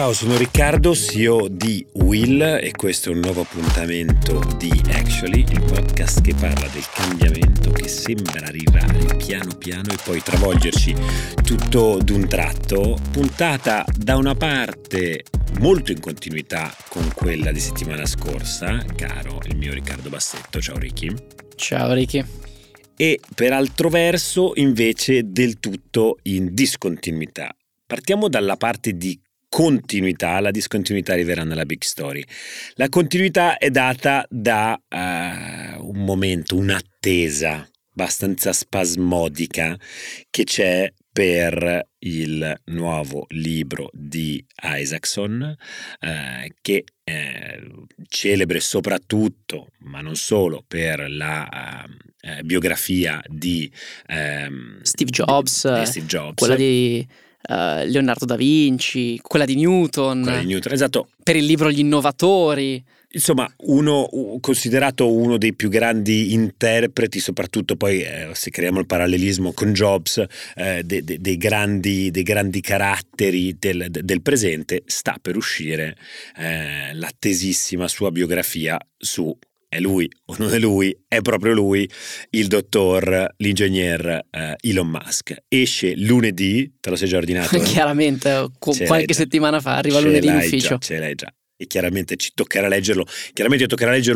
Ciao, sono Riccardo, CEO di Will e questo è un nuovo appuntamento di Actually, il podcast che parla del cambiamento che sembra arrivare piano piano e poi travolgerci tutto d'un tratto, puntata da una parte molto in continuità con quella di settimana scorsa, caro il mio Riccardo Bassetto, ciao Ricky. Ciao Ricky. E per altro verso invece del tutto in discontinuità. Partiamo dalla parte di continuità, la discontinuità arriverà nella big story. La continuità è data da un momento, un'attesa abbastanza spasmodica che c'è per il nuovo libro di Isaacson, che è celebre soprattutto, ma non solo, per la biografia di Steve Jobs, quella di Leonardo da Vinci, quella di Newton, esatto, per il libro Gli Innovatori. Insomma, uno considerato uno dei più grandi interpreti, soprattutto poi se creiamo il parallelismo con Jobs, dei grandi caratteri del presente, sta per uscire l'attesissima sua biografia su è lui o non è lui, è proprio lui, il dottor, l'ingegner Elon Musk. Esce lunedì, te lo sei già ordinato? Chiaramente, qualche settimana fa, arriva lunedì in ufficio. Ce l'hai già. E chiaramente ci toccherà leggerlo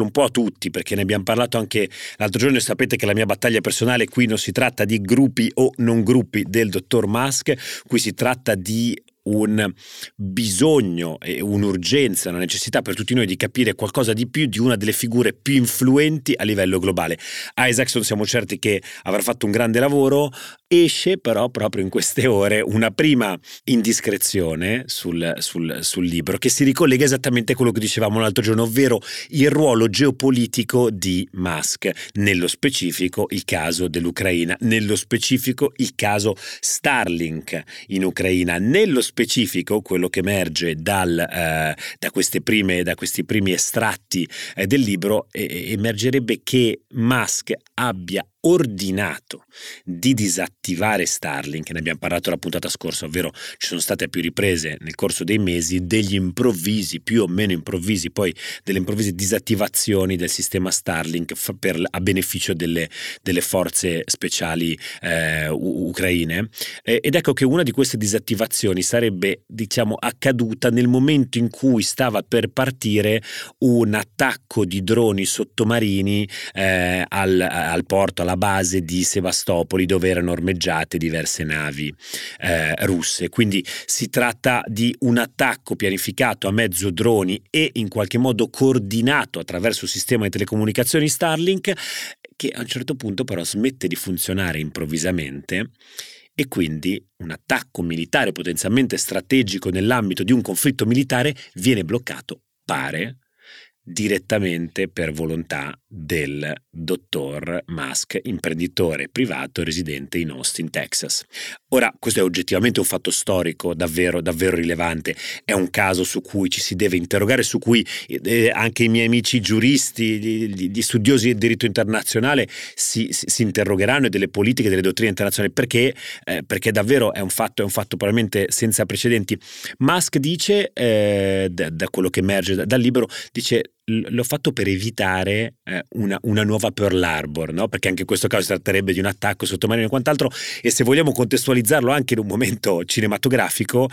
un po' a tutti, perché ne abbiamo parlato anche l'altro giorno e sapete che la mia battaglia personale qui non si tratta di gruppi o non gruppi del dottor Musk, qui si tratta di un bisogno e un'urgenza, una necessità per tutti noi di capire qualcosa di più di una delle figure più influenti a livello globale. Isaacson siamo certi che avrà fatto un grande lavoro. Esce però proprio in queste ore una prima indiscrezione sul libro che si ricollega esattamente a quello che dicevamo l'altro giorno, ovvero il ruolo geopolitico di Musk, nello specifico il caso dell'Ucraina, nello specifico il caso Starlink in Ucraina, nello specifico quello che emerge da questi primi estratti del libro. Emergerebbe che Musk abbia ordinato di disattivare Starlink, ne abbiamo parlato la puntata scorsa, ovvero ci sono state a più riprese nel corso dei mesi degli improvvisi, più o meno improvvisi, poi delle improvvise disattivazioni del sistema Starlink a beneficio delle forze speciali ucraine, ed ecco che una di queste disattivazioni sarebbe, diciamo, accaduta nel momento in cui stava per partire un attacco di droni sottomarini al porto, alla base di Sebastopoli, dove erano ormeggiate diverse navi russe. Quindi si tratta di un attacco pianificato a mezzo droni e in qualche modo coordinato attraverso il sistema di telecomunicazioni Starlink, che a un certo punto però smette di funzionare improvvisamente, e quindi un attacco militare potenzialmente strategico nell'ambito di un conflitto militare viene bloccato, pare, direttamente per volontà del dottor Musk, imprenditore privato residente in Austin, Texas. Ora, questo è oggettivamente un fatto storico davvero, davvero rilevante, è un caso su cui ci si deve interrogare, su cui anche i miei amici giuristi, gli studiosi del diritto internazionale si interrogheranno, e delle politiche, delle dottrine internazionali, perché davvero è un fatto probabilmente senza precedenti. Musk dice, da quello che emerge dal libro, dice: l'ho fatto per evitare una nuova Pearl Harbor, no? Perché anche in questo caso si tratterebbe di un attacco sottomarino e quant'altro, e se vogliamo contestualizzarlo anche in un momento cinematografico,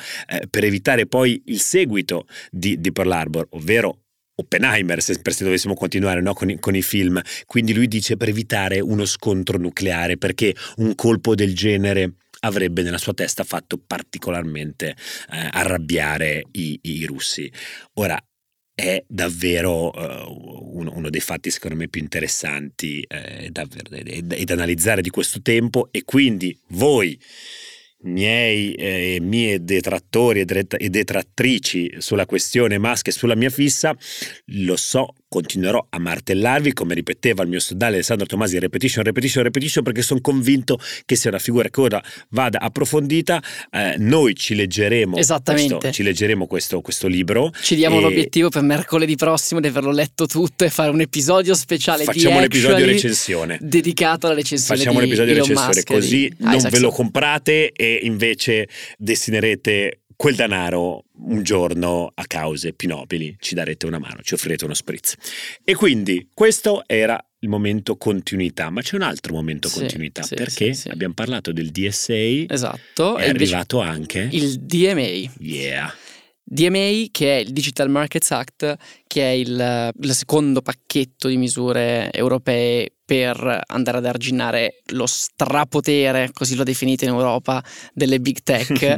per evitare poi il seguito di Pearl Harbor, ovvero Oppenheimer, se dovessimo continuare, no? con i film. Quindi lui dice per evitare uno scontro nucleare, perché un colpo del genere avrebbe nella sua testa fatto particolarmente arrabbiare i russi. Ora, è davvero uno dei fatti secondo me più interessanti da analizzare di questo tempo, e quindi voi, miei e mie detrattori e detrattrici sulla questione Musk e sulla mia fissa, lo so, continuerò a martellarvi, come ripeteva il mio sodale Alessandro Tomasi, repetition, perché sono convinto che sia una figura che ora vada approfondita. Noi ci leggeremo questo libro, ci diamo l'obiettivo per mercoledì prossimo di averlo letto tutto e fare un episodio speciale. Facciamo un episodio recensione dedicato alla recensione. Facciamo un episodio recensione, così non ve lo comprate e invece destinerete quel denaro un giorno a cause più nobili ci darete una mano, ci offrirete uno spritz. E quindi questo era il momento continuità, ma c'è un altro momento continuità, perché abbiamo parlato del DSA, esatto, è arrivato anche il DMA. Yeah. DMA, che è il Digital Markets Act, che è il secondo pacchetto di misure europee per andare ad arginare lo strapotere, così lo definite in Europa, delle big tech.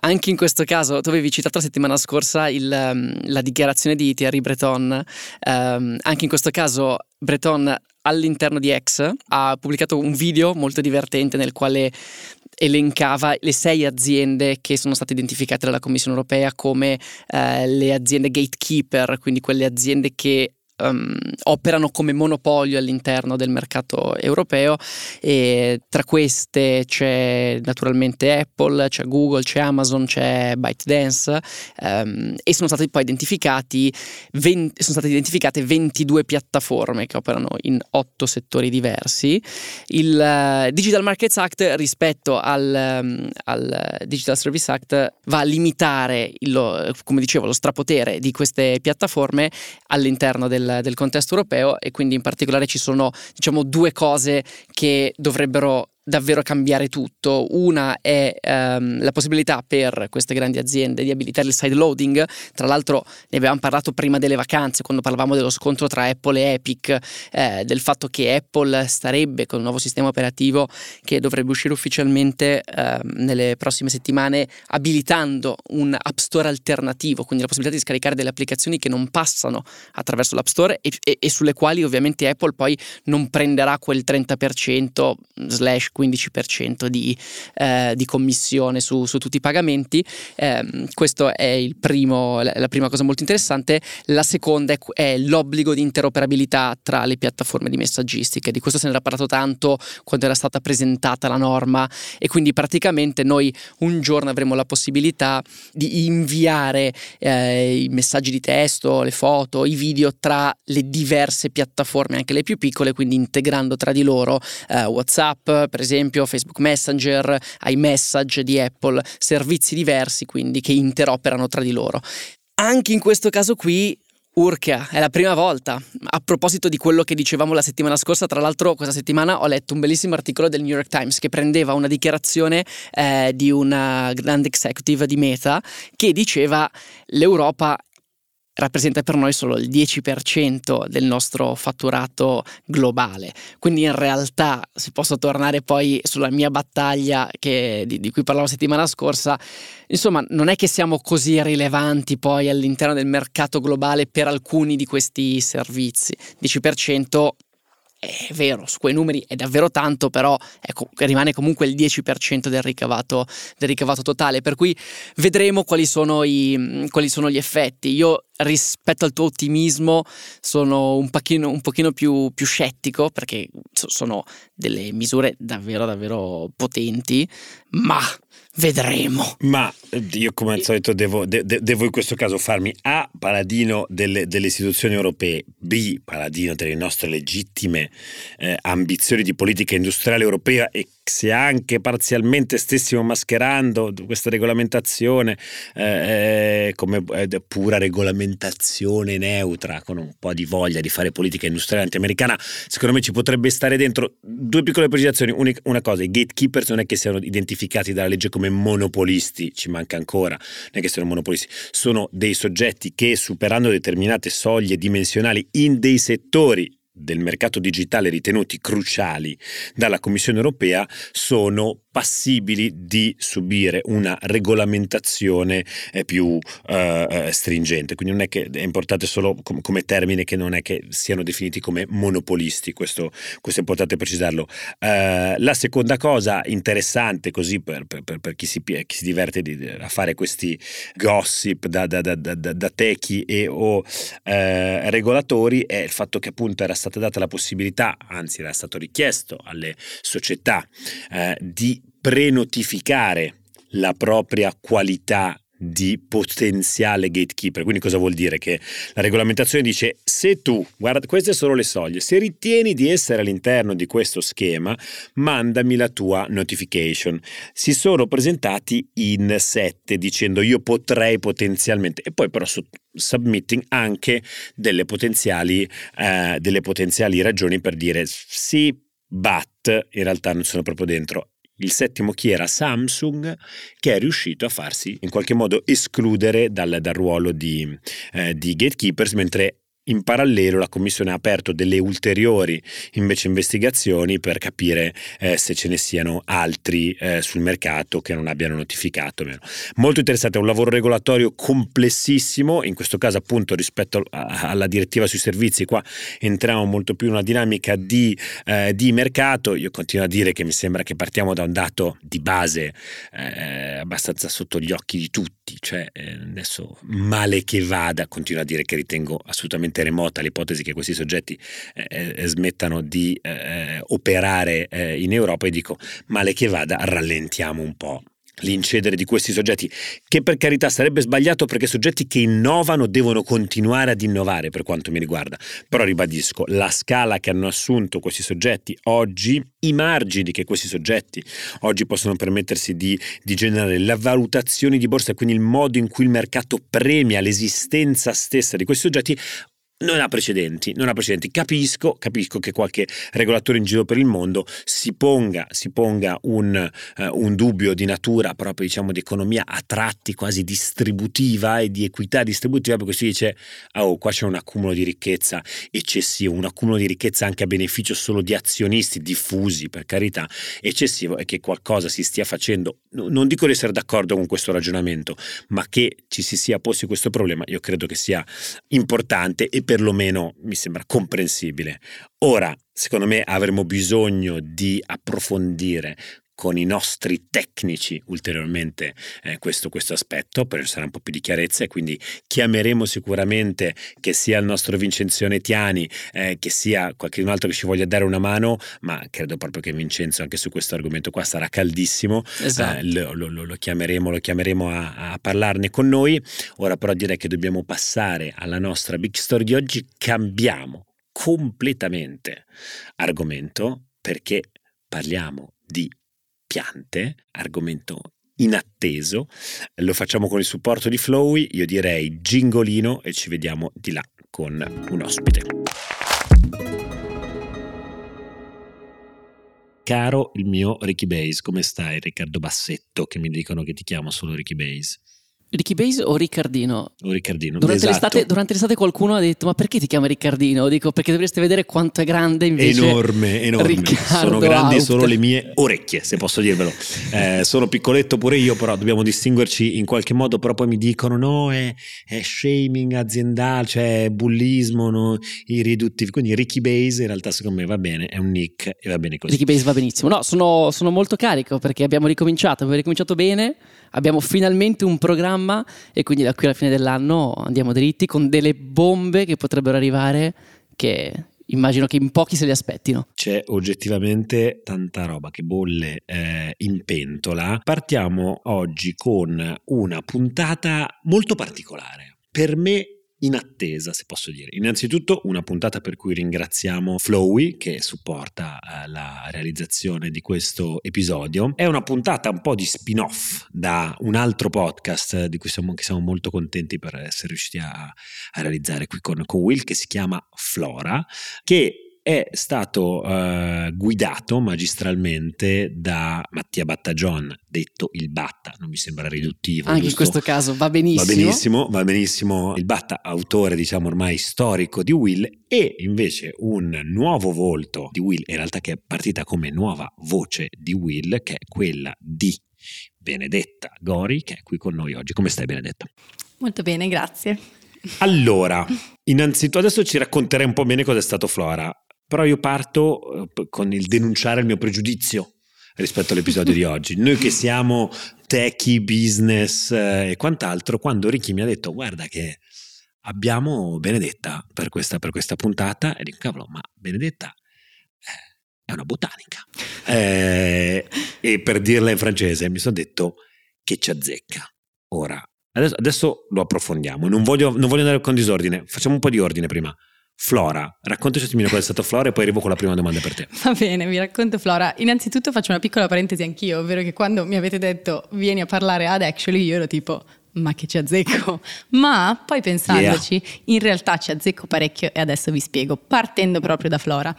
Anche in questo caso, tu avevi citato la settimana scorsa la dichiarazione di Thierry Breton. Anche in questo caso Breton, all'interno di X, ha pubblicato un video molto divertente nel quale elencava le 6 aziende che sono state identificate dalla Commissione Europea come le aziende gatekeeper, quindi quelle aziende che operano come monopolio all'interno del mercato europeo, e tra queste c'è naturalmente Apple, c'è Google, c'è Amazon, c'è ByteDance, e sono stati poi identificati sono state identificate 22 piattaforme che operano in 8 settori diversi. Il Digital Markets Act, rispetto al Digital Service Act, va a limitare come dicevo lo strapotere di queste piattaforme all'interno del contesto europeo, e quindi in particolare ci sono, diciamo, 2 cose che dovrebbero davvero cambiare tutto. Una è la possibilità per queste grandi aziende di abilitare il side loading. Tra l'altro ne avevamo parlato prima delle vacanze, quando parlavamo dello scontro tra Apple e Epic, del fatto che Apple starebbe con un nuovo sistema operativo che dovrebbe uscire ufficialmente nelle prossime settimane, abilitando un App Store alternativo, quindi la possibilità di scaricare delle applicazioni che non passano attraverso l'App Store e sulle quali ovviamente Apple poi non prenderà quel 30% / 15% di commissione su tutti i pagamenti. Questo è la prima cosa molto interessante. La seconda è l'obbligo di interoperabilità tra le piattaforme di messaggistica. Di questo se ne era parlato tanto quando era stata presentata la norma, e quindi praticamente noi un giorno avremo la possibilità di inviare i messaggi di testo, le foto, i video tra le diverse piattaforme, anche le più piccole, quindi integrando tra di loro WhatsApp, per esempio Facebook Messenger, iMessage di Apple, servizi diversi quindi che interoperano tra di loro. Anche in questo caso qui, urca, è la prima volta. A proposito di quello che dicevamo la settimana scorsa, tra l'altro questa settimana ho letto un bellissimo articolo del New York Times che prendeva una dichiarazione di una grande executive di Meta che diceva: l'Europa rappresenta per noi solo il 10% del nostro fatturato globale. Quindi in realtà, se posso tornare poi sulla mia battaglia di cui parlavo settimana scorsa, insomma non è che siamo così rilevanti poi all'interno del mercato globale per alcuni di questi servizi. 10% è vero, su quei numeri è davvero tanto, però ecco, rimane comunque il 10% del ricavato totale, per cui vedremo quali sono gli effetti. Io, rispetto al tuo ottimismo, sono un pochino più scettico, perché sono delle misure davvero davvero potenti, ma vedremo. Ma io, come al solito, devo in questo caso farmi A, paladino delle istituzioni europee, B, paladino delle nostre legittime ambizioni di politica industriale europea, e se anche parzialmente stessimo mascherando questa regolamentazione come pura regolamentazione neutra, con un po' di voglia di fare politica industriale anti-americana, secondo me ci potrebbe stare dentro. 2 piccole precisazioni. Una cosa: i gatekeepers non è che siano identificati dalla legge come monopolisti, ci manca ancora, non è che siano monopolisti, sono dei soggetti che, superando determinate soglie dimensionali in dei settori del mercato digitale ritenuti cruciali dalla Commissione Europea, sono passibili di subire una regolamentazione più stringente. Quindi non è che è importante solo come termine, che non è che siano definiti come monopolisti, questo è importante precisarlo. La seconda cosa interessante, così per chi si diverte a fare questi gossip da techi e o regolatori, è il fatto che appunto era stata data la possibilità, anzi era stato richiesto alle società di prenotificare la propria qualità di potenziale gatekeeper. Quindi cosa vuol dire? Che la regolamentazione dice: se tu, guarda, queste sono le soglie, se ritieni di essere all'interno di questo schema, mandami la tua notification. Si sono presentati in 7 dicendo io potrei potenzialmente, e poi però submitting anche delle potenziali ragioni per dire sì, but in realtà non sono proprio dentro. Il 7° chi era? Samsung, che è riuscito a farsi in qualche modo escludere dal ruolo di gatekeepers, mentre in parallelo la Commissione ha aperto delle ulteriori invece investigazioni per capire se ce ne siano altri sul mercato che non abbiano notificato. Molto interessante, è un lavoro regolatorio complessissimo, in questo caso appunto rispetto alla direttiva sui servizi qua entriamo molto più in una dinamica di mercato. Io continuo a dire che mi sembra che partiamo da un dato di base abbastanza sotto gli occhi di tutti, cioè adesso male che vada, continuo a dire che ritengo assolutamente remota l'ipotesi che questi soggetti smettano di operare in Europa, e dico male che vada rallentiamo un po' l'incedere di questi soggetti, che per carità sarebbe sbagliato perché soggetti che innovano devono continuare ad innovare per quanto mi riguarda, però ribadisco la scala che hanno assunto questi soggetti oggi, i margini che questi soggetti oggi possono permettersi di generare, la valutazione di borsa, quindi il modo in cui il mercato premia l'esistenza stessa di questi soggetti non ha precedenti. Capisco che qualche regolatore in giro per il mondo si ponga un dubbio di natura proprio, diciamo, di economia a tratti quasi distributiva e di equità distributiva, perché si dice qua c'è un accumulo di ricchezza eccessivo, un accumulo di ricchezza anche a beneficio solo di azionisti diffusi, per carità, eccessivo, e che qualcosa si stia facendo. Non dico di essere d'accordo con questo ragionamento, ma che ci si sia posti questo problema io credo che sia importante e perlomeno mi sembra comprensibile. Ora, secondo me, avremo bisogno di approfondire con i nostri tecnici ulteriormente questo aspetto, perché ci sarà un po' più di chiarezza, e quindi chiameremo sicuramente, che sia il nostro Vincenzo Netiani, che sia qualcun altro che ci voglia dare una mano, ma credo proprio che Vincenzo anche su questo argomento qua sarà caldissimo. Esatto. Lo chiameremo a parlarne con noi. Ora però direi che dobbiamo passare alla nostra Big Story di oggi. Cambiamo completamente argomento perché parliamo di piante, argomento inatteso, lo facciamo con il supporto di Flowe. Io direi gingolino e ci vediamo di là con un ospite. Caro il mio Ricky Base, come stai? Riccardo Bassetto, che mi dicono che ti chiamo solo Ricky Base. Ricky Base o Riccardino? O Riccardino, durante, esatto. Durante l'estate qualcuno ha detto: ma perché ti chiama Riccardino? Dico perché dovreste vedere quanto è grande invece. Enorme. Riccardo sono grandi Out. Solo le mie orecchie, se posso dirvelo. Sono piccoletto pure io, però dobbiamo distinguerci in qualche modo. Però poi mi dicono no, è shaming aziendale, cioè bullismo, no, irriduttivo. Quindi Ricky Base in realtà secondo me va bene, è un nick e va bene così. Ricky Base va benissimo. No, sono molto carico perché abbiamo ricominciato bene. Abbiamo finalmente un programma e quindi da qui alla fine dell'anno andiamo dritti con delle bombe che potrebbero arrivare, che immagino che in pochi se li aspettino. C'è oggettivamente tanta roba che bolle in pentola. Partiamo oggi con una puntata molto particolare, per me in attesa, se posso dire. Innanzitutto una puntata per cui ringraziamo Flowe, che supporta la realizzazione di questo episodio. È una puntata un po' di spin-off da un altro podcast di cui siamo molto contenti per essere riusciti a realizzare qui con Will, che si chiama Flora, che è stato guidato magistralmente da Mattia Battagion, detto il Batta, non mi sembra riduttivo. Anche giusto? In questo caso va benissimo. Il Batta, autore diciamo ormai storico di Will, e invece un nuovo volto di Will, in realtà che è partita come nuova voce di Will, che è quella di Benedetta Gori, che è qui con noi oggi. Come stai, Benedetta? Molto bene, grazie. Allora, innanzitutto adesso ci racconterai un po' bene cosa è stato Flora. Però io parto con il denunciare il mio pregiudizio rispetto all'episodio di oggi. Noi che siamo techie, business e quant'altro, quando Ricky mi ha detto guarda che abbiamo Benedetta per questa puntata, e dico cavolo, ma Benedetta è una botanica. E per dirla in francese mi sono detto che ci azzecca. Ora Adesso lo approfondiamo, non voglio andare con disordine, facciamo un po' di ordine prima. Flora, raccontaci un attimo qual è stata Flora e poi arrivo con la prima domanda per te. Va bene, vi racconto Flora. Innanzitutto faccio una piccola parentesi anch'io, ovvero che quando mi avete detto vieni a parlare ad Actually, io ero tipo ma che ci azzecco, ma poi pensandoci in realtà ci azzecco parecchio e adesso vi spiego, partendo proprio da Flora.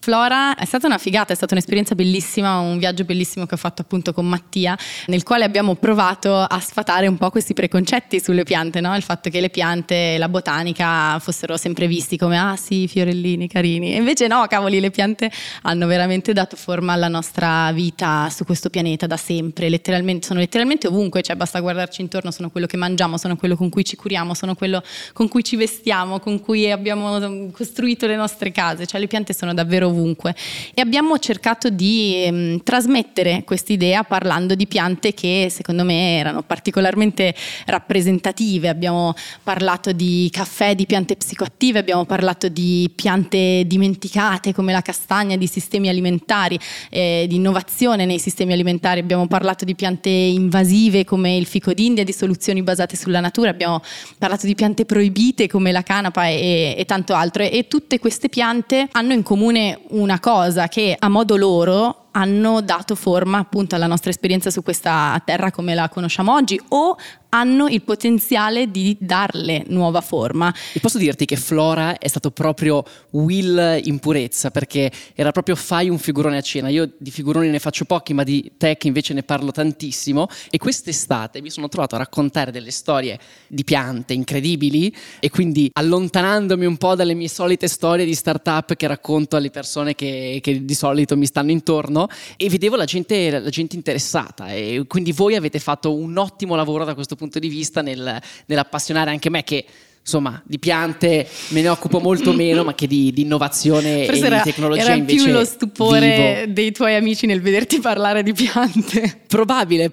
Flora è stata una figata, è stata un'esperienza bellissima, un viaggio bellissimo che ho fatto appunto con Mattia, nel quale abbiamo provato a sfatare un po' questi preconcetti sulle piante, no? Il fatto che le piante, la botanica fossero sempre visti come ah sì, fiorellini carini, e invece no, cavoli, le piante hanno veramente dato forma alla nostra vita su questo pianeta da sempre, letteralmente, sono letteralmente ovunque, cioè basta guardarci intorno, sono quello che mangiamo, sono quello con cui ci curiamo, sono quello con cui ci vestiamo, con cui abbiamo costruito le nostre case, cioè le piante sono davvero ovunque. E abbiamo cercato di trasmettere quest'idea parlando di piante che secondo me erano particolarmente rappresentative. Abbiamo parlato di caffè, di piante psicoattive, abbiamo parlato di piante dimenticate come la castagna, di sistemi alimentari, di innovazione nei sistemi alimentari, abbiamo parlato di piante invasive come il fico d'India, di soluzioni basate sulla natura, abbiamo parlato di piante proibite come la canapa e tanto altro, e tutte queste piante hanno in comune una cosa, che a modo loro hanno dato forma appunto alla nostra esperienza su questa terra come la conosciamo oggi, o hanno il potenziale di darle nuova forma. E posso dirti che Flora è stato proprio Will in purezza, perché era proprio fai un figurone a cena. Io di figuroni ne faccio pochi, ma di tech invece ne parlo tantissimo, e quest'estate mi sono trovato a raccontare delle storie di piante incredibili, e quindi allontanandomi un po' dalle mie solite storie di startup che racconto alle persone che di solito mi stanno intorno, e vedevo la gente interessata, e quindi voi avete fatto un ottimo lavoro da questo punto di vista nell'appassionare anche me, che insomma di piante me ne occupo molto meno, ma che di innovazione forse e di tecnologia era invece più lo stupore vivo dei tuoi amici nel vederti parlare di piante. Probabile,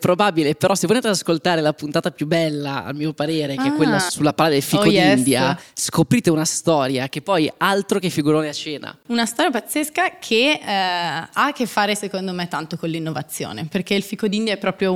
però se volete ascoltare la puntata più bella, a mio parere, che è quella sulla palla del fico d'India, scoprite una storia che poi altro che figurone a cena. Una storia pazzesca che ha a che fare secondo me tanto con l'innovazione, perché il fico d'India è proprio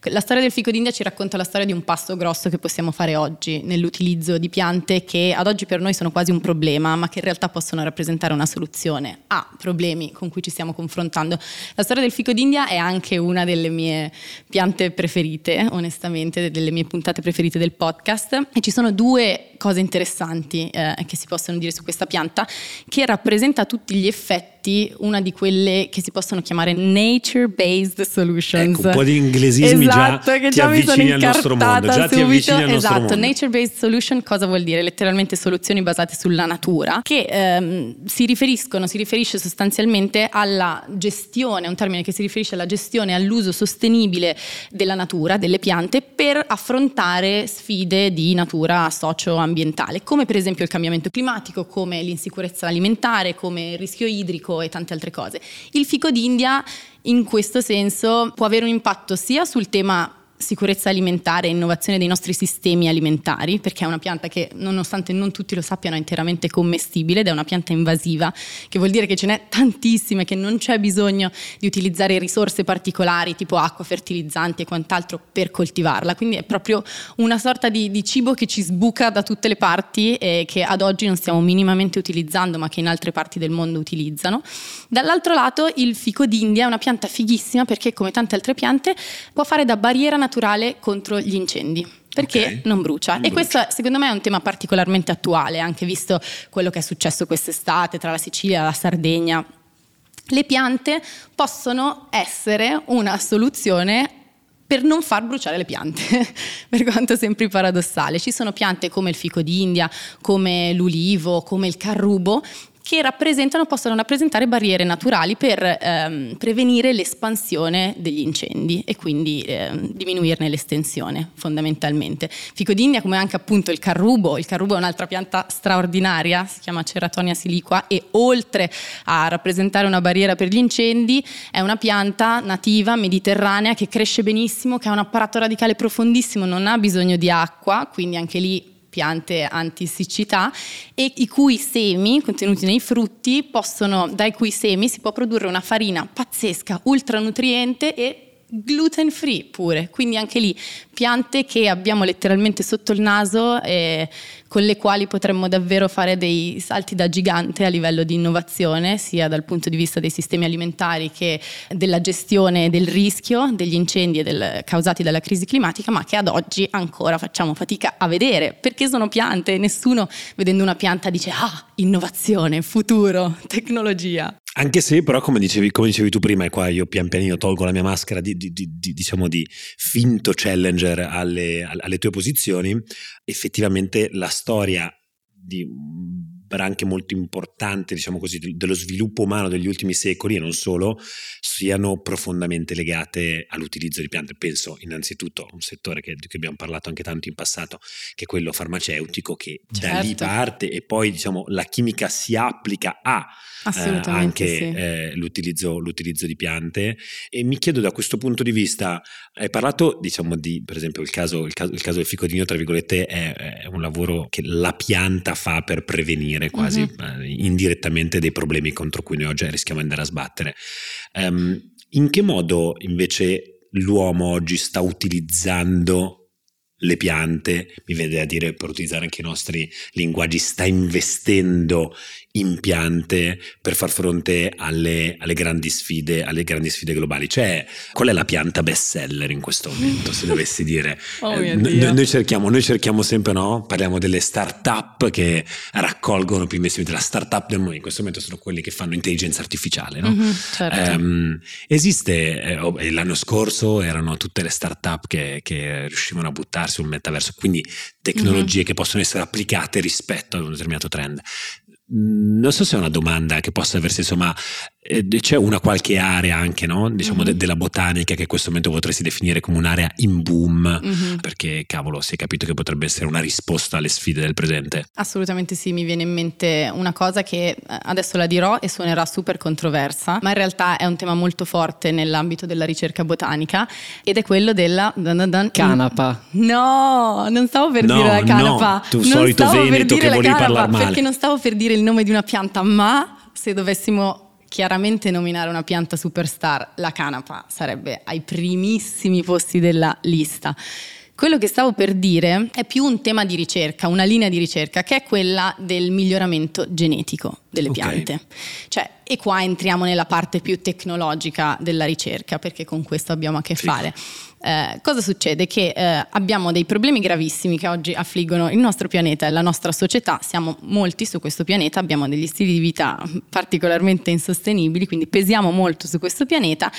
la storia del fico d'India ci racconta la storia di un passo grosso che possiamo fare oggi nell'utilizzo di piante che ad oggi per noi sono quasi un problema, ma che in realtà possono rappresentare una soluzione a problemi con cui ci stiamo confrontando. La storia del fico d'India è anche una delle mie piante preferite, onestamente, delle mie puntate preferite del podcast, e ci sono due cose interessanti che si possono dire su questa pianta, che rappresenta a tutti gli effetti una di quelle che si possono chiamare Nature Based Solutions. Ecco, un po' di inglesismi, esatto, già che ti avvicini al nostro mondo, già ti avvicini al nostro mondo. Esatto, Nature Based Solution cosa vuol dire? Letteralmente soluzioni basate sulla natura, che si riferisce sostanzialmente alla gestione, un termine che si riferisce alla gestione, all'uso sostenibile della natura, delle piante, per affrontare sfide di natura socio-ambientale, come per esempio il cambiamento climatico, come l'insicurezza alimentare, come il rischio idrico e tante altre cose. Il fico d'India in questo senso può avere un impatto sia sul tema sicurezza alimentare e innovazione dei nostri sistemi alimentari, perché è una pianta che, nonostante non tutti lo sappiano, è interamente commestibile ed è una pianta invasiva, che vuol dire che ce n'è tantissime, che non c'è bisogno di utilizzare risorse particolari tipo acqua, fertilizzanti e quant'altro per coltivarla, quindi è proprio una sorta di cibo che ci sbuca da tutte le parti e che ad oggi non stiamo minimamente utilizzando, ma che in altre parti del mondo utilizzano. Dall'altro lato il fico d'India è una pianta fighissima perché, come tante altre piante, può fare da barriera naturale contro gli incendi, perché non brucia. E questo secondo me è un tema particolarmente attuale, anche visto quello che è successo quest'estate tra la Sicilia e la Sardegna. Le piante possono essere una soluzione per non far bruciare le piante, per quanto sempre paradossale. Ci sono piante come il fico d'India, come l'ulivo, come il carrubo, che possono rappresentare barriere naturali per prevenire l'espansione degli incendi e quindi diminuirne l'estensione, fondamentalmente. Fico d'India, come anche appunto il carrubo è un'altra pianta straordinaria, si chiama Ceratonia siliqua, e oltre a rappresentare una barriera per gli incendi è una pianta nativa mediterranea che cresce benissimo, che ha un apparato radicale profondissimo, non ha bisogno di acqua, quindi anche lì piante anti-siccità, e i cui semi contenuti nei frutti dai cui semi si può produrre una farina pazzesca, ultranutriente e gluten free pure, quindi anche lì piante che abbiamo letteralmente sotto il naso e con le quali potremmo davvero fare dei salti da gigante a livello di innovazione, sia dal punto di vista dei sistemi alimentari che della gestione del rischio degli incendi causati dalla crisi climatica, ma che ad oggi ancora facciamo fatica a vedere perché sono piante e nessuno vedendo una pianta dice ah, innovazione, futuro, tecnologia. Anche se però come dicevi tu prima, e qua io pian pianino tolgo la mia maschera di finto challenger alle tue posizioni, effettivamente la storia di branche molto importante, diciamo così, dello sviluppo umano degli ultimi secoli e non solo, siano profondamente legate all'utilizzo di piante. Penso innanzitutto a un settore di cui abbiamo parlato anche tanto in passato, che è quello farmaceutico, che certo, da lì parte, e poi diciamo la chimica si applica a anche sì, l'utilizzo di piante. E mi chiedo, da questo punto di vista, hai parlato diciamo di, per esempio, il caso del fico di nio, tra virgolette, è un lavoro che la pianta fa per prevenire quasi indirettamente dei problemi contro cui noi oggi rischiamo di andare a sbattere. In che modo invece l'uomo oggi sta utilizzando le piante, mi viene a dire, per utilizzare anche i nostri linguaggi, sta investendo in piante per far fronte alle grandi sfide globali? Cioè, qual è la pianta best seller in questo momento, se dovessi dire? Noi cerchiamo sempre, no? Parliamo delle start-up che raccolgono più investimenti. La start-up del mondo in questo momento sono quelli che fanno intelligenza artificiale, no? Certo. Esiste, l'anno scorso erano tutte le start-up che riuscivano a buttare sul metaverso, quindi tecnologie che possono essere applicate rispetto ad un determinato trend. Non so se è una domanda che possa aver senso, ma c'è una qualche area anche, no? Diciamo della botanica, che in questo momento potresti definire come un'area in boom, perché cavolo, si è capito che potrebbe essere una risposta alle sfide del presente. Assolutamente sì, mi viene in mente una cosa che adesso la dirò e suonerà super controversa, ma in realtà è un tema molto forte nell'ambito della ricerca botanica, ed è quello della canapa. No, non stavo per dire la canapa. No, tu solito veneto che volevi parlare male. Perché non stavo per dire il nome di una pianta, ma se dovessimo chiaramente nominare una pianta superstar, la canapa sarebbe ai primissimi posti della lista. Quello che stavo per dire è più un tema di ricerca, una linea di ricerca, che è quella del miglioramento genetico delle piante. Cioè, e qua entriamo nella parte più tecnologica della ricerca, perché con questo abbiamo a che fare. Cosa succede? Che abbiamo dei problemi gravissimi che oggi affliggono il nostro pianeta e la nostra società. Siamo molti su questo pianeta, abbiamo degli stili di vita particolarmente insostenibili, quindi pesiamo molto su questo pianeta,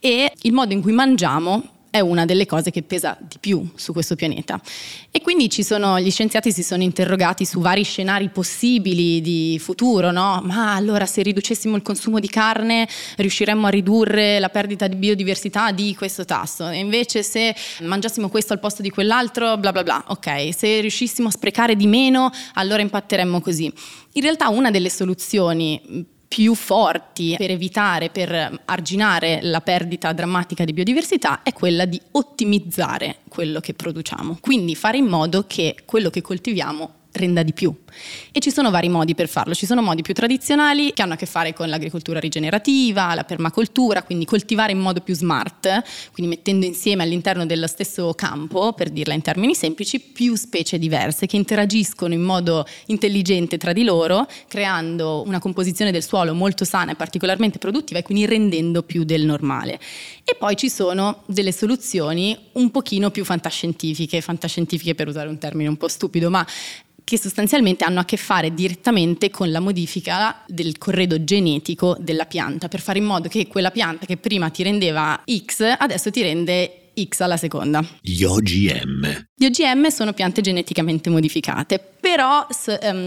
e il modo in cui mangiamo è una delle cose che pesa di più su questo pianeta. E quindi gli scienziati si sono interrogati su vari scenari possibili di futuro, no? Ma allora, se riducessimo il consumo di carne, riusciremmo a ridurre la perdita di biodiversità di questo tasso. E invece, se mangiassimo questo al posto di quell'altro, bla bla bla. Ok, se riuscissimo a sprecare di meno, allora impatteremmo così. In realtà una delle soluzioni più forti per arginare la perdita drammatica di biodiversità è quella di ottimizzare quello che produciamo, quindi fare in modo che quello che coltiviamo renda di più. E ci sono vari modi per farlo. Ci sono modi più tradizionali che hanno a che fare con l'agricoltura rigenerativa, la permacoltura, quindi coltivare in modo più smart, quindi mettendo insieme all'interno dello stesso campo, per dirla in termini semplici, più specie diverse che interagiscono in modo intelligente tra di loro, creando una composizione del suolo molto sana e particolarmente produttiva, e quindi rendendo più del normale. E poi ci sono delle soluzioni un pochino più fantascientifiche, per usare un termine un po' stupido, ma che sostanzialmente hanno a che fare direttamente con la modifica del corredo genetico della pianta, per fare in modo che quella pianta che prima ti rendeva X adesso ti rende X alla seconda. Gli OGM. Gli OGM sono piante geneticamente modificate, però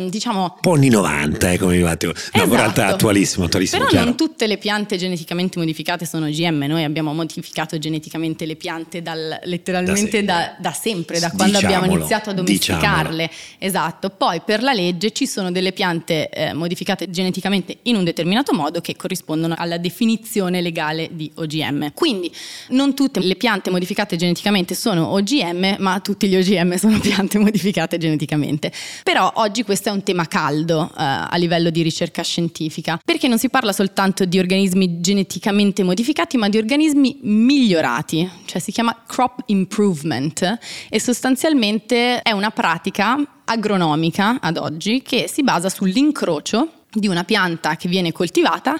diciamo anni 90, come dicevate. No, esatto. In realtà attualissimo. Però chiaro. Non tutte le piante geneticamente modificate sono OGM. Noi abbiamo modificato geneticamente le piante letteralmente da sempre, da quando abbiamo iniziato a domesticarle. Diciamolo. Esatto. Poi per la legge ci sono delle piante modificate geneticamente in un determinato modo che corrispondono alla definizione legale di OGM. Quindi non tutte le piante modificate geneticamente sono OGM, ma tutte tutti gli OGM sono piante modificate geneticamente. Però oggi questo è un tema caldo a livello di ricerca scientifica, perché non si parla soltanto di organismi geneticamente modificati, ma di organismi migliorati, cioè si chiama crop improvement e sostanzialmente è una pratica agronomica ad oggi che si basa sull'incrocio di una pianta che viene coltivata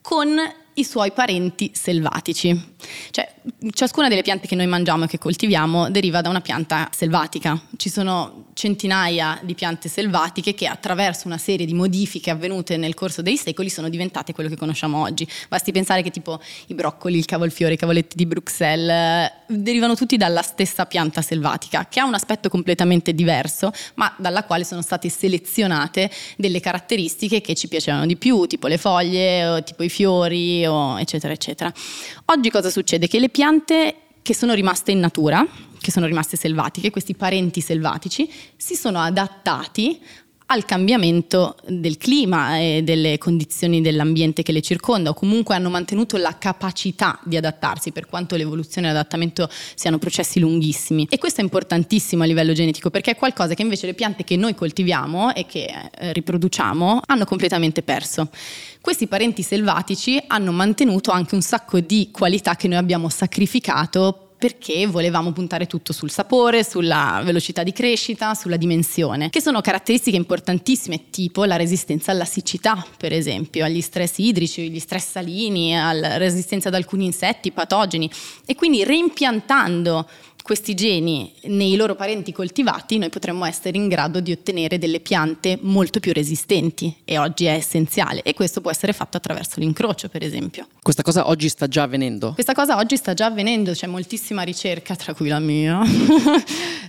con i suoi parenti selvatici. Cioè, ciascuna delle piante che noi mangiamo e che coltiviamo deriva da una pianta selvatica. Ci sono centinaia di piante selvatiche che attraverso una serie di modifiche avvenute nel corso dei secoli sono diventate quello che conosciamo oggi. Basti pensare che tipo i broccoli, il cavolfiore, i cavoletti di Bruxelles derivano tutti dalla stessa pianta selvatica, che ha un aspetto completamente diverso, ma dalla quale sono state selezionate delle caratteristiche che ci piacevano di più, tipo le foglie, o tipo i fiori, o eccetera eccetera. Oggi cosa succede? Che le piante che sono rimaste in natura, che sono rimaste selvatiche, questi parenti selvatici, si sono adattati al cambiamento del clima e delle condizioni dell'ambiente che le circonda, o comunque hanno mantenuto la capacità di adattarsi, per quanto l'evoluzione e l'adattamento siano processi lunghissimi. E questo è importantissimo a livello genetico, perché è qualcosa che invece le piante che noi coltiviamo e che riproduciamo hanno completamente perso. Questi parenti selvatici hanno mantenuto anche un sacco di qualità che noi abbiamo sacrificato perché volevamo puntare tutto sul sapore, sulla velocità di crescita, sulla dimensione, che sono caratteristiche importantissime, tipo la resistenza alla siccità, per esempio, agli stress idrici, agli stress salini, alla resistenza ad alcuni insetti, patogeni. E quindi reimpiantando questi geni nei loro parenti coltivati noi potremmo essere in grado di ottenere delle piante molto più resistenti, e oggi è essenziale, e questo può essere fatto attraverso l'incrocio, per esempio. Questa cosa oggi sta già avvenendo? Questa cosa oggi sta già avvenendo, c'è moltissima ricerca, tra cui la mia,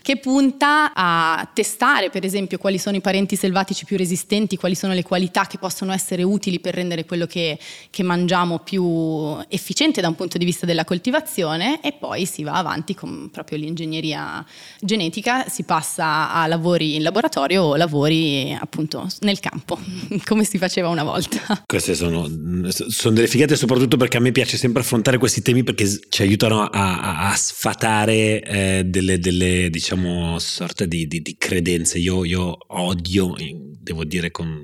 che punta a testare, per esempio, quali sono i parenti selvatici più resistenti, quali sono le qualità che possono essere utili per rendere quello che mangiamo più efficiente da un punto di vista della coltivazione, e poi si va avanti con proprio l'ingegneria genetica, si passa a lavori in laboratorio o lavori appunto nel campo, come si faceva una volta. Queste sono delle figate, soprattutto perché a me piace sempre affrontare questi temi, perché ci aiutano a sfatare delle diciamo sorte di credenze. Io odio, devo dire con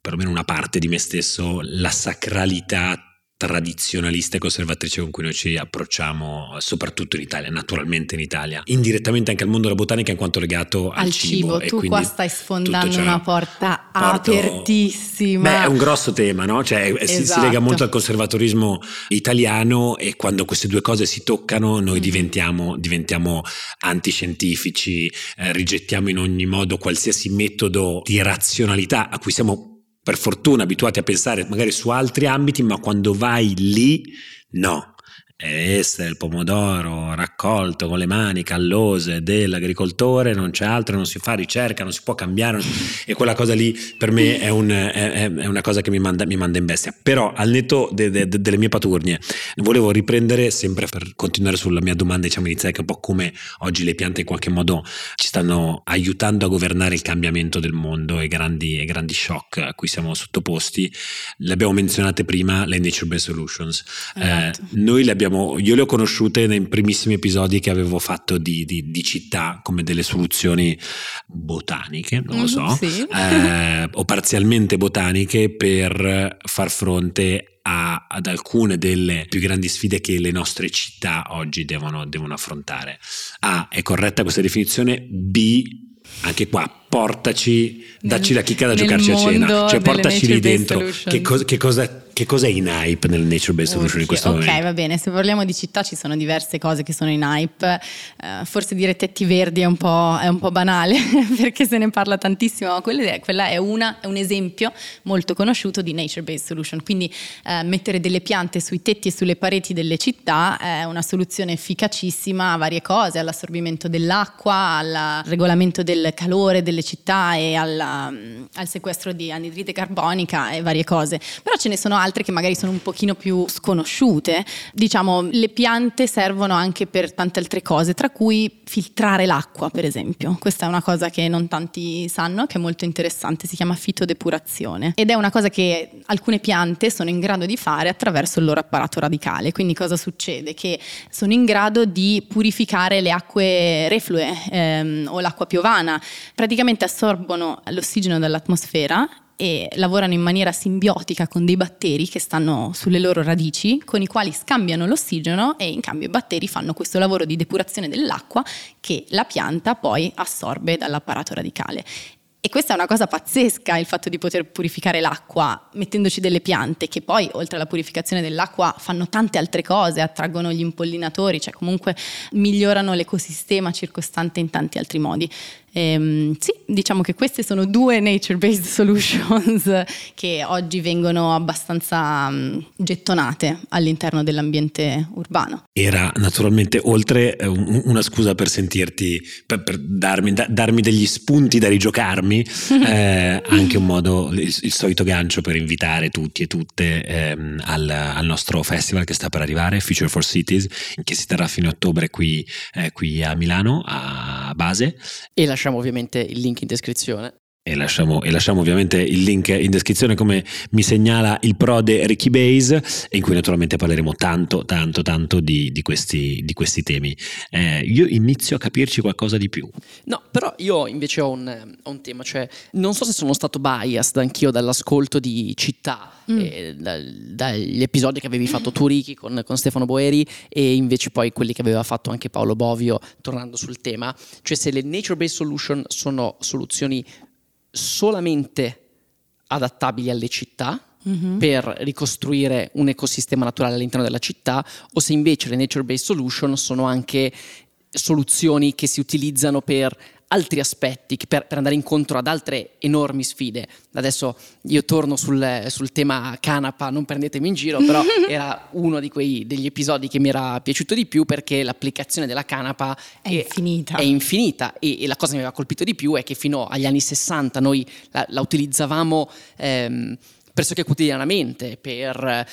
perlomeno una parte di me stesso, la sacralità tradizionalista e conservatrice con cui noi ci approcciamo, soprattutto in Italia, naturalmente in Italia, indirettamente anche al mondo della botanica in quanto legato al cibo. Tu e qua stai sfondando una porta apertissima. Beh, è un grosso tema, no? Cioè, esatto. Si lega molto al conservatorismo italiano, e quando queste due cose si toccano noi diventiamo antiscientifici, rigettiamo in ogni modo qualsiasi metodo di razionalità a cui siamo per fortuna abituati a pensare magari su altri ambiti, ma quando vai lì no. Essere il pomodoro raccolto con le mani callose dell'agricoltore, non c'è altro, non si fa ricerca, non si può cambiare, e quella cosa lì per me è una cosa che mi manda in bestia. Però al netto delle mie paturnie, volevo riprendere, sempre per continuare sulla mia domanda diciamo iniziale, che è un po' come oggi le piante in qualche modo ci stanno aiutando a governare il cambiamento del mondo e grandi shock a cui siamo sottoposti. Le abbiamo menzionate prima, le Nature Based Solutions, esatto. Noi le abbiamo io le ho conosciute nei primissimi episodi che avevo fatto di città, come delle soluzioni botaniche, non lo so, sì. O parzialmente botaniche, per far fronte ad alcune delle più grandi sfide che le nostre città oggi devono affrontare. A, è corretta questa definizione? B, anche qua portaci, dacci la chicca da giocarci a cena, cioè portaci lì dentro, che cosa è in hype nel Nature Based Solution in questo momento? Ok, va bene, se parliamo di città ci sono diverse cose che sono in hype, forse dire tetti verdi è un po' banale perché se ne parla tantissimo, ma quella è un esempio molto conosciuto di Nature Based Solution, quindi mettere delle piante sui tetti e sulle pareti delle città è una soluzione efficacissima a varie cose, all'assorbimento dell'acqua, al regolamento del calore, delle città e al sequestro di anidride carbonica e varie cose, però ce ne sono altre che magari sono un pochino più sconosciute. Diciamo, le piante servono anche per tante altre cose, tra cui filtrare l'acqua, per esempio. Questa è una cosa che non tanti sanno, che è molto interessante, si chiama fitodepurazione ed è una cosa che alcune piante sono in grado di fare attraverso il loro apparato radicale. Quindi cosa succede? Che sono in grado di purificare le acque reflue o l'acqua piovana, praticamente assorbono l'ossigeno dall'atmosfera e lavorano in maniera simbiotica con dei batteri che stanno sulle loro radici, con i quali scambiano l'ossigeno, e in cambio i batteri fanno questo lavoro di depurazione dell'acqua che la pianta poi assorbe dall'apparato radicale. E questa è una cosa pazzesca, il fatto di poter purificare l'acqua mettendoci delle piante che poi, oltre alla purificazione dell'acqua, fanno tante altre cose, attraggono gli impollinatori, cioè comunque migliorano l'ecosistema circostante in tanti altri modi. Sì, diciamo che queste sono due Nature Based Solutions che oggi vengono abbastanza gettonate all'interno dell'ambiente urbano. Era naturalmente, oltre, una scusa per sentirti, per darmi degli spunti da rigiocarmi, anche un modo, il solito gancio per invitare tutti e tutte al nostro festival che sta per arrivare, Future for Cities, che si terrà fino a ottobre qui a Milano, a Base. E lasciamo ovviamente il link in descrizione. E lasciamo ovviamente il link in descrizione, come mi segnala il prode Ricky Base, in cui naturalmente parleremo tanto di questi temi. Io inizio a capirci qualcosa di più. No, però io invece ho un tema, cioè non so se sono stato biased anch'io dall'ascolto di città, dagli episodi che avevi fatto tu, Ricky, con Stefano Boeri, e invece poi quelli che aveva fatto anche Paolo Bovio, tornando sul tema, cioè se le nature based solution sono soluzioni solamente adattabili alle città, per ricostruire un ecosistema naturale all'interno della città, o se invece le nature based solution sono anche soluzioni che si utilizzano per altri aspetti, per andare incontro ad altre enormi sfide. Adesso io torno sul tema canapa, non prendetemi in giro, però era uno degli episodi che mi era piaciuto di più, perché l'applicazione della canapa è infinita e la cosa che mi aveva colpito di più è che fino agli anni 60 noi la utilizzavamo pressoché quotidianamente per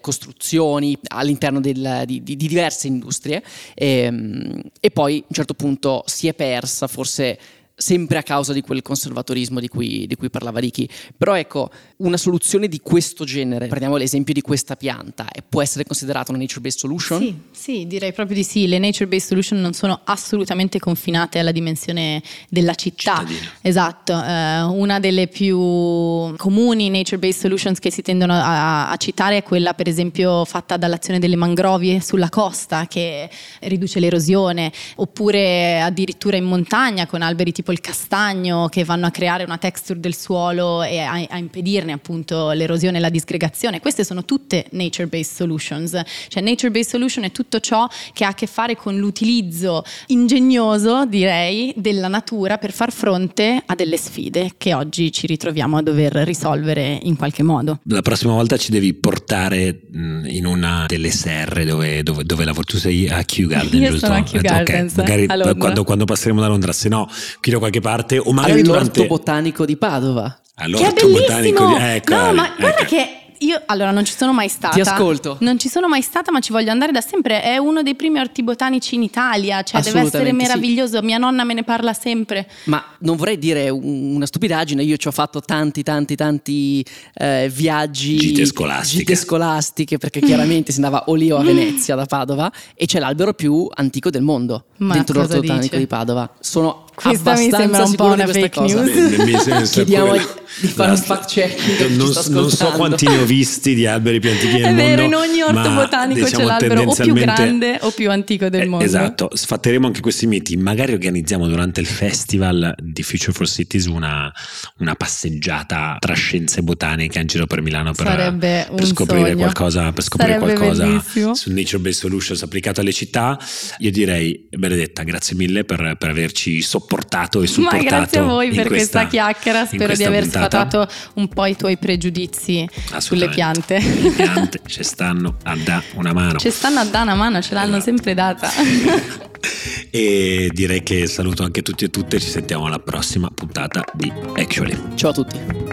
costruzioni all'interno di diverse industrie, e poi a un certo punto si è persa, forse sempre a causa di quel conservatorismo di cui parlava Ricky. Però ecco, una soluzione di questo genere, prendiamo l'esempio di questa pianta, può essere considerata una nature based solution? Sì, direi proprio di sì. Le nature based solution non sono assolutamente confinate alla dimensione della città. Cittadino. Esatto, una delle più comuni nature based solutions che si tendono a citare è quella, per esempio, fatta dall'azione delle mangrovie sulla costa, che riduce l'erosione, oppure addirittura in montagna con alberi tipo il castagno, che vanno a creare una texture del suolo e a impedirne appunto l'erosione e la disgregazione. Queste sono tutte nature based solutions. Cioè nature based solution è tutto ciò che ha a che fare con l'utilizzo ingegnoso, direi, della natura per far fronte a delle sfide che oggi ci ritroviamo a dover risolvere in qualche modo. La prossima volta ci devi portare in una delle serre dove lavori. Tu sei a Kew Gardens, io giusto? Sono a Kew Gardens, okay. Magari quando passeremo da Londra, se no qui da qualche parte, o magari all'orto botanico di Padova. All'orto botanico di... guarda che io non ci sono mai stata. Ti ascolto. Non ci sono mai stata, ma ci voglio andare da sempre. È uno dei primi orti botanici in Italia, cioè deve essere meraviglioso. Sì. Mia nonna me ne parla sempre. Ma non vorrei dire una stupidaggine, io ci ho fatto tanti viaggi, gite scolastiche, perché chiaramente si andava o lì o a Venezia da Padova, e c'è l'albero più antico del mondo dentro l'orto botanico di Padova. Sono abbastanza mi sicuro di questa cosa. Beh, chiediamo di fare un fact check. Non so quanti ne ho visti di alberi più antichi del mondo. È vero, in ogni orto botanico c'è l'albero o più grande o più antico del mondo. Esatto, sfatteremo anche questi miti. Magari organizziamo durante il festival di Future for Cities una passeggiata tra scienze botaniche in giro per Milano per scoprire qualcosa, su Nature Based Solutions applicato alle città. Io direi, Benedetta, grazie mille per averci portato e supportato. Ma grazie a voi per questa chiacchiera, spero di aver sfatato un po' i tuoi pregiudizi sulle piante. Le piante ci stanno a dà una mano, ce l'hanno sempre data. e direi che saluto anche tutti e tutte, ci sentiamo alla prossima puntata di Actually. Ciao a tutti.